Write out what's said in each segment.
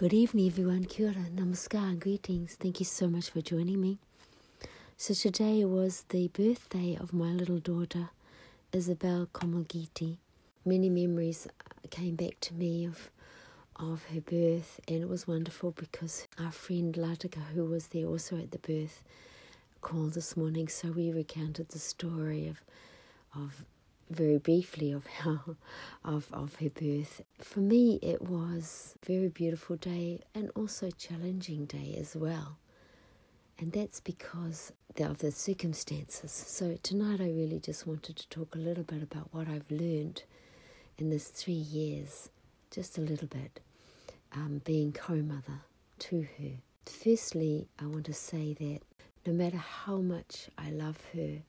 Good evening, everyone. Kia ora, namaskar, greetings. Thank you so much for joining me. So today was the birthday of my little daughter, Isabel Komogiti. Many memories came back to me of her birth, and it was wonderful because our friend Latika, who was there also at the birth, called this morning, so we recounted the story of very briefly of how of her birth. For me, it was a very beautiful day and also challenging day as well, and that's because of the circumstances. So tonight I really just wanted to talk a little bit about what I've learned in this 3 years, just a little bit, being co-mother to her. Firstly, I want to say that no matter how much I love her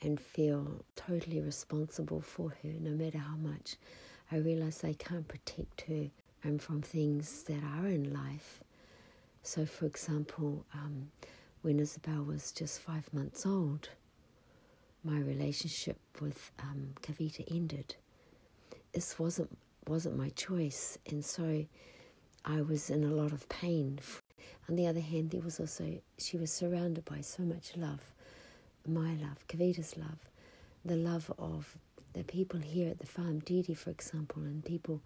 and feel totally responsible for her, no matter how much, I realize I can't protect her from things that are in life. So for example, when Isabel was just 5 months old, my relationship with Kavita ended. This wasn't my choice, and so I was in a lot of pain. On the other hand, there was also, she was surrounded by so much love. My love, Kavita's love, the love of the people here at the Farm Deity, for example, and people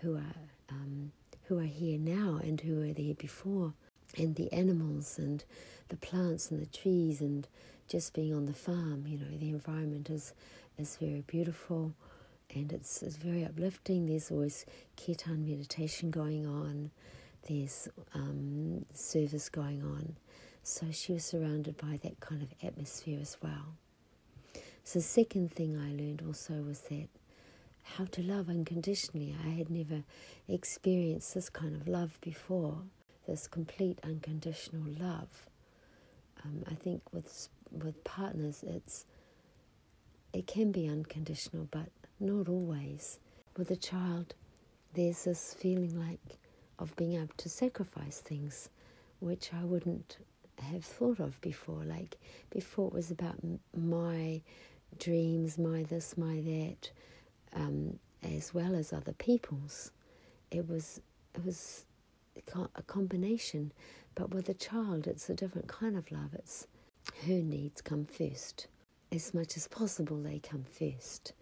who are here now and who were there before, and the animals and the plants and the trees, and just being on the farm. You know, the environment is very beautiful, and it's very uplifting. There's always Kirtan meditation going on. There's service going on. So she was surrounded by that kind of atmosphere as well. So the second thing I learned also was that how to love unconditionally. I had never experienced this kind of love before, this complete unconditional love. I think with partners, it can be unconditional, but not always. With a child, there's this feeling like of being able to sacrifice things, which I wouldn't have thought of before. Like before, it was about my dreams, my this, my that, as well as other people's. It was a combination, but with a child, it's a different kind of love. It's her needs come first. As much as possible, they come first.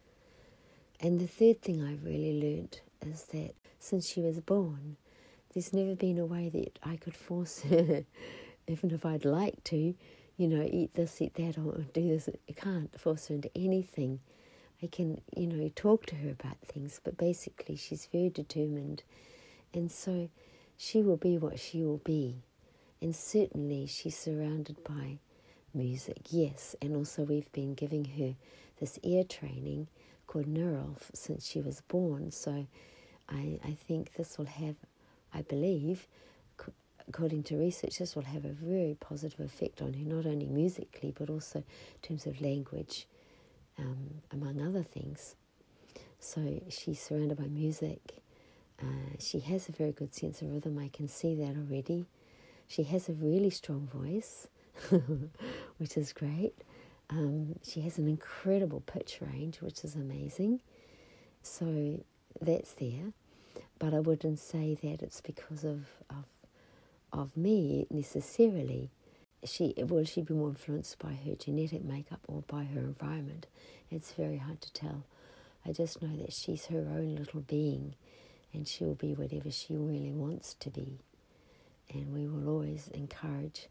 And the third thing I've really learnt is that since she was born, there's never been a way that I could force her. Even if I'd like to, you know, eat this, eat that, or do this, I can't force her into anything. I can, you know, talk to her about things, but basically she's very determined. And so she will be what she will be. And certainly she's surrounded by music, yes. And also we've been giving her this ear training called Nural since she was born. So I think this will have, I believe, according to research, this will have a very positive effect on her, not only musically, but also in terms of language, among other things. So she's surrounded by music. She has a very good sense of rhythm. I can see that already. She has a really strong voice, which is great. She has an incredible pitch range, which is amazing. So that's there. But I wouldn't say that it's because of me necessarily. She'd be more influenced by her genetic makeup or by her environment. It's very hard to tell. I just know that she's her own little being, and she will be whatever she really wants to be. And we will always encourage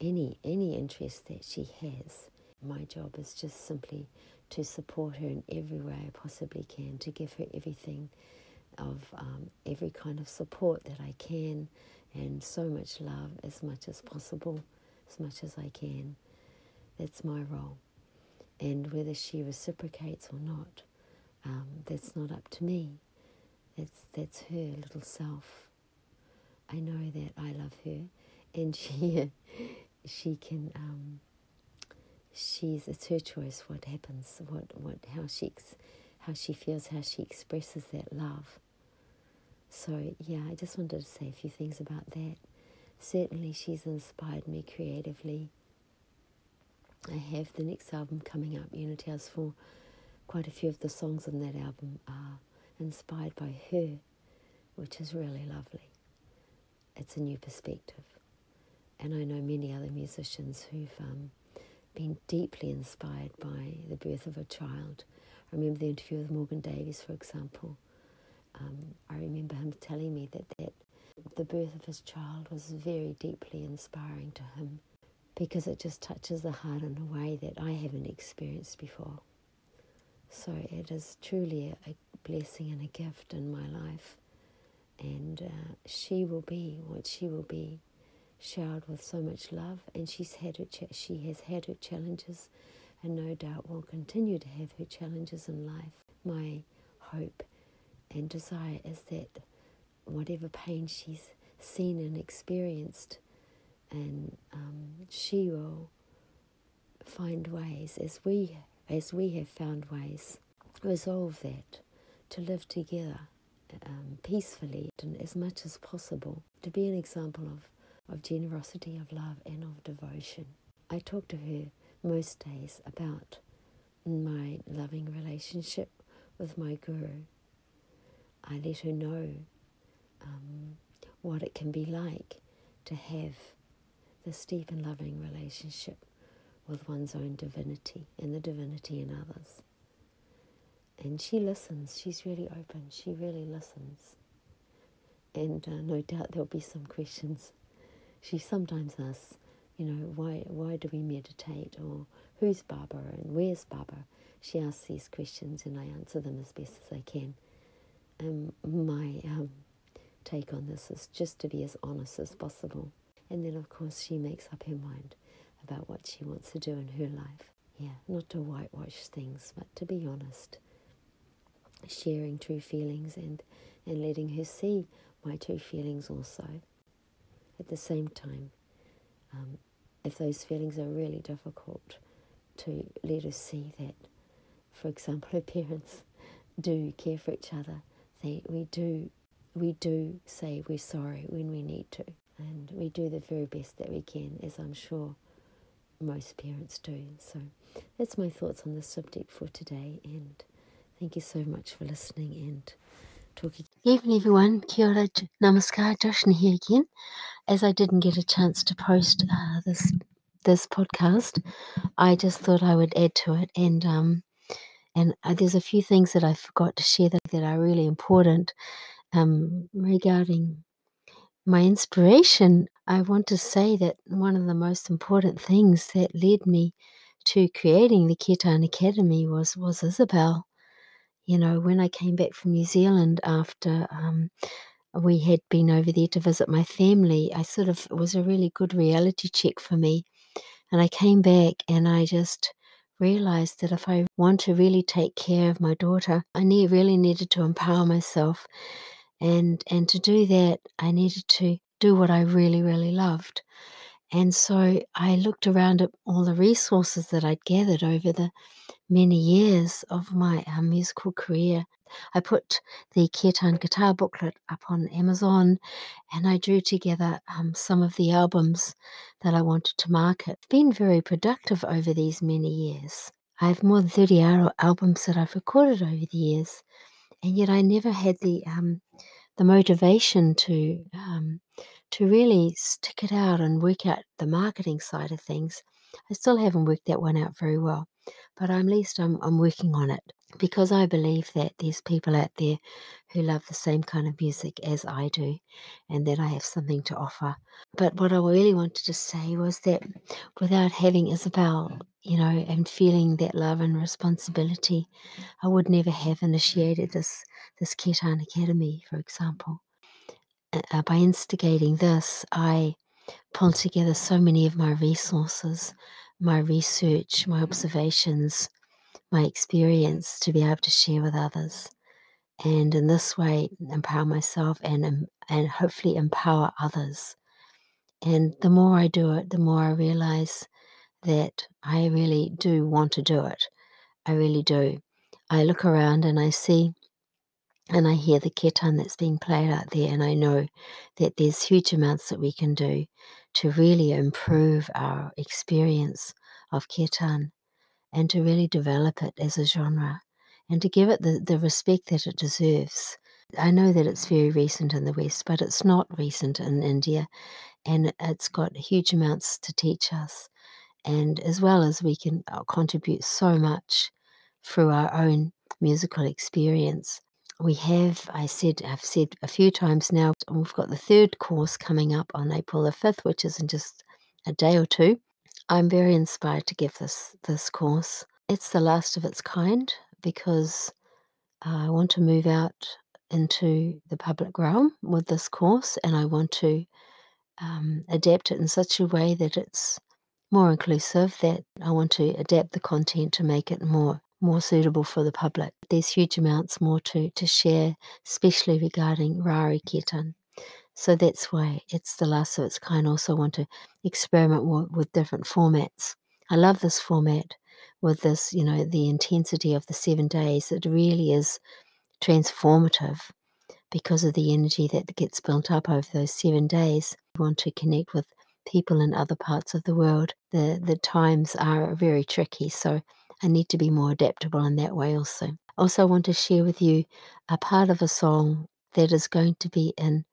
any interest that she has. My job is just simply to support her in every way I possibly can, to give her everything of every kind of support that I can, and so much love, as much as possible, as much as I can. That's my role. And whether she reciprocates or not, that's not up to me. That's her little self. I know that I love her, and it's her choice what happens, how she feels, how she expresses that love. So, yeah, I just wanted to say a few things about that. Certainly she's inspired me creatively. I have the next album coming up, Unity House 4. Quite a few of the songs on that album are inspired by her, which is really lovely. it's a new perspective. And I know many other musicians who've been deeply inspired by the birth of a child. I remember the interview with Morgan Davies, for example. I remember him telling me that the birth of his child was very deeply inspiring to him, because it just touches the heart in a way that I haven't experienced before. So it is truly a blessing and a gift in my life. And she will be what she will be, showered with so much love, and she has had her challenges, and no doubt will continue to have her challenges in life. My hope and desire is that whatever pain she's seen and experienced, and she will find ways, as we have found ways, resolve that, to live together peacefully and as much as possible, to be an example of generosity, of love, and of devotion. I talk to her most days about my loving relationship with my guru. I let her know what it can be like to have this deep and loving relationship with one's own divinity and the divinity in others. And she listens. She's really open. She really listens. And no doubt there'll be some questions. She sometimes asks, why do we meditate? Or who's Baba and where's Baba? She asks these questions and I answer them as best as I can. My take on this is just to be as honest as possible. And then, of course, she makes up her mind about what she wants to do in her life. Yeah, not to whitewash things, but to be honest. Sharing true feelings and letting her see my true feelings also. At the same time, if those feelings are really difficult, to let her see that, for example, her parents do care for each other. We do say we're sorry when we need to. And we do the very best that we can, as I'm sure most parents do. So that's my thoughts on this subject for today. And thank you so much for listening and talking. Evening, everyone. Kia ora, namaskar. Joshna here again. As I didn't get a chance to post this podcast, I just thought I would add to it. And there's a few things that I forgot to share that are really important regarding my inspiration. I want to say that one of the most important things that led me to creating the Kirtan Academy was Isabel. When I came back from New Zealand after we had been over there to visit my family, it was a really good reality check for me. And I came back and I just realized that if I want to really take care of my daughter, I really needed to empower myself. And to do that, I needed to do what I really, really loved. And so I looked around at all the resources that I'd gathered over the many years of my musical career. I put the Kirtan guitar booklet up on Amazon, and I drew together some of the albums that I wanted to market. It's been very productive over these many years. I have more than 30 albums that I've recorded over the years. And yet I never had the motivation to really stick it out and work out the marketing side of things. I still haven't worked that one out very well, but at least I'm working on it, because I believe that there's people out there who love the same kind of music as I do, and that I have something to offer. But what I really wanted to say was that without having Isabel, and feeling that love and responsibility, I would never have initiated this Kirtan Academy, for example. By instigating this, I pulled together so many of my resources, my research, my observations, my experience to be able to share with others, and in this way empower myself and hopefully empower others. And the more I do it, the more I realize that I really do want to do it. I really do. I look around and I see and I hear the kirtan that's being played out there, and I know that there's huge amounts that we can do to really improve our experience of kirtan, and to really develop it as a genre, and to give it the respect that it deserves, I know that it's very recent in the West, but it's not recent in India, and it's got huge amounts to teach us, and as well as we can contribute so much through our own musical experience. I've said a few times now, and we've got the third course coming up on April the 5th, which is in just a day or two. I'm very inspired to give this course. It's the last of its kind because I want to move out into the public realm with this course, and I want to adapt it in such a way that it's more inclusive, that I want to adapt the content to make it more suitable for the public. There's huge amounts more to share, especially regarding Rāri Ketan. So that's why it's the last of its kind. I also want to experiment with different formats. I love this format with this, the intensity of the 7 days. It really is transformative because of the energy that gets built up over those 7 days. I want to connect with people in other parts of the world. The times are very tricky, so I need to be more adaptable in that way also. I also want to share with you a part of a song that is going to be in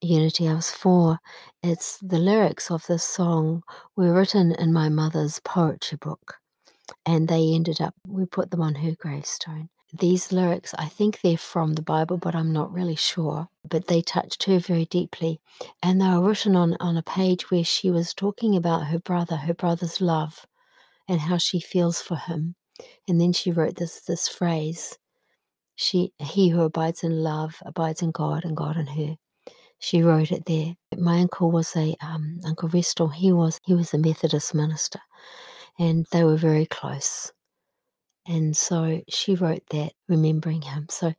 Unity House 4. It's the lyrics of this song were written in my mother's poetry book, and we put them on her gravestone. These lyrics, I think they're from the Bible, but I'm not really sure, but they touched her very deeply, and they were written on a page where she was talking about her brother's love and how she feels for him. And then she wrote this phrase, he who abides in love abides in God and God in her. She wrote it there. My uncle was Uncle Restor. He was a Methodist minister, and they were very close. And so she wrote that, remembering him. So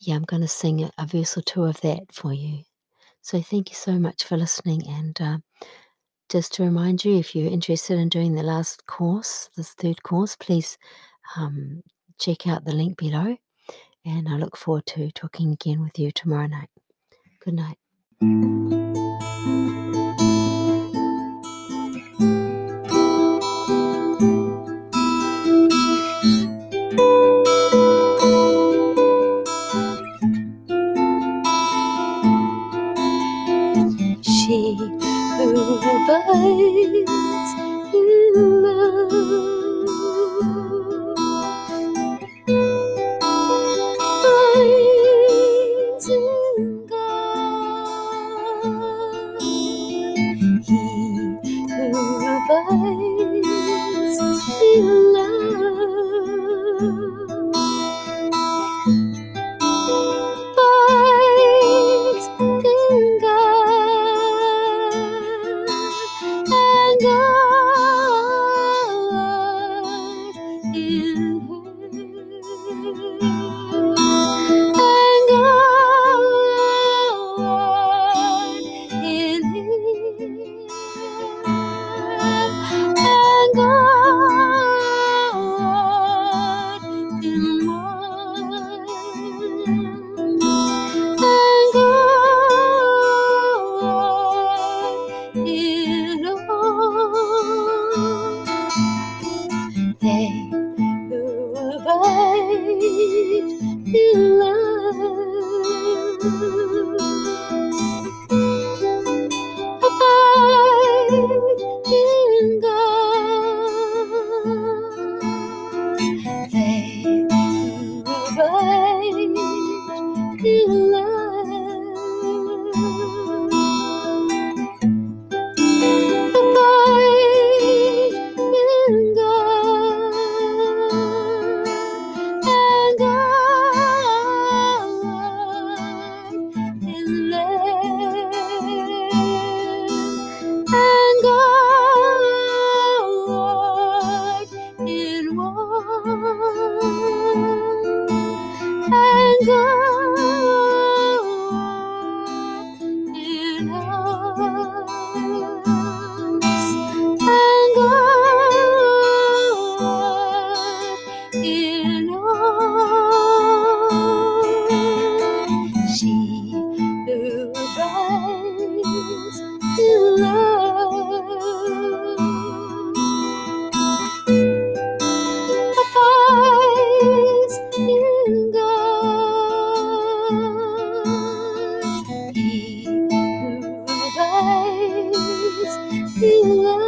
yeah, I'm going to sing a verse or two of that for you. So thank you so much for listening. And just to remind you, if you're interested in doing the last course, this third course, please check out the link below. And I look forward to talking again with you tomorrow night. Good night. She who abides in love abides in God. He who abides in love abides in God, and God in her, and God in him, and God in mine, and God in all. They who abide in love abide in God. They who abide in love abide in God, and God in love, and God in one, and God in us, and God in all. She who abides in love abides in God. feel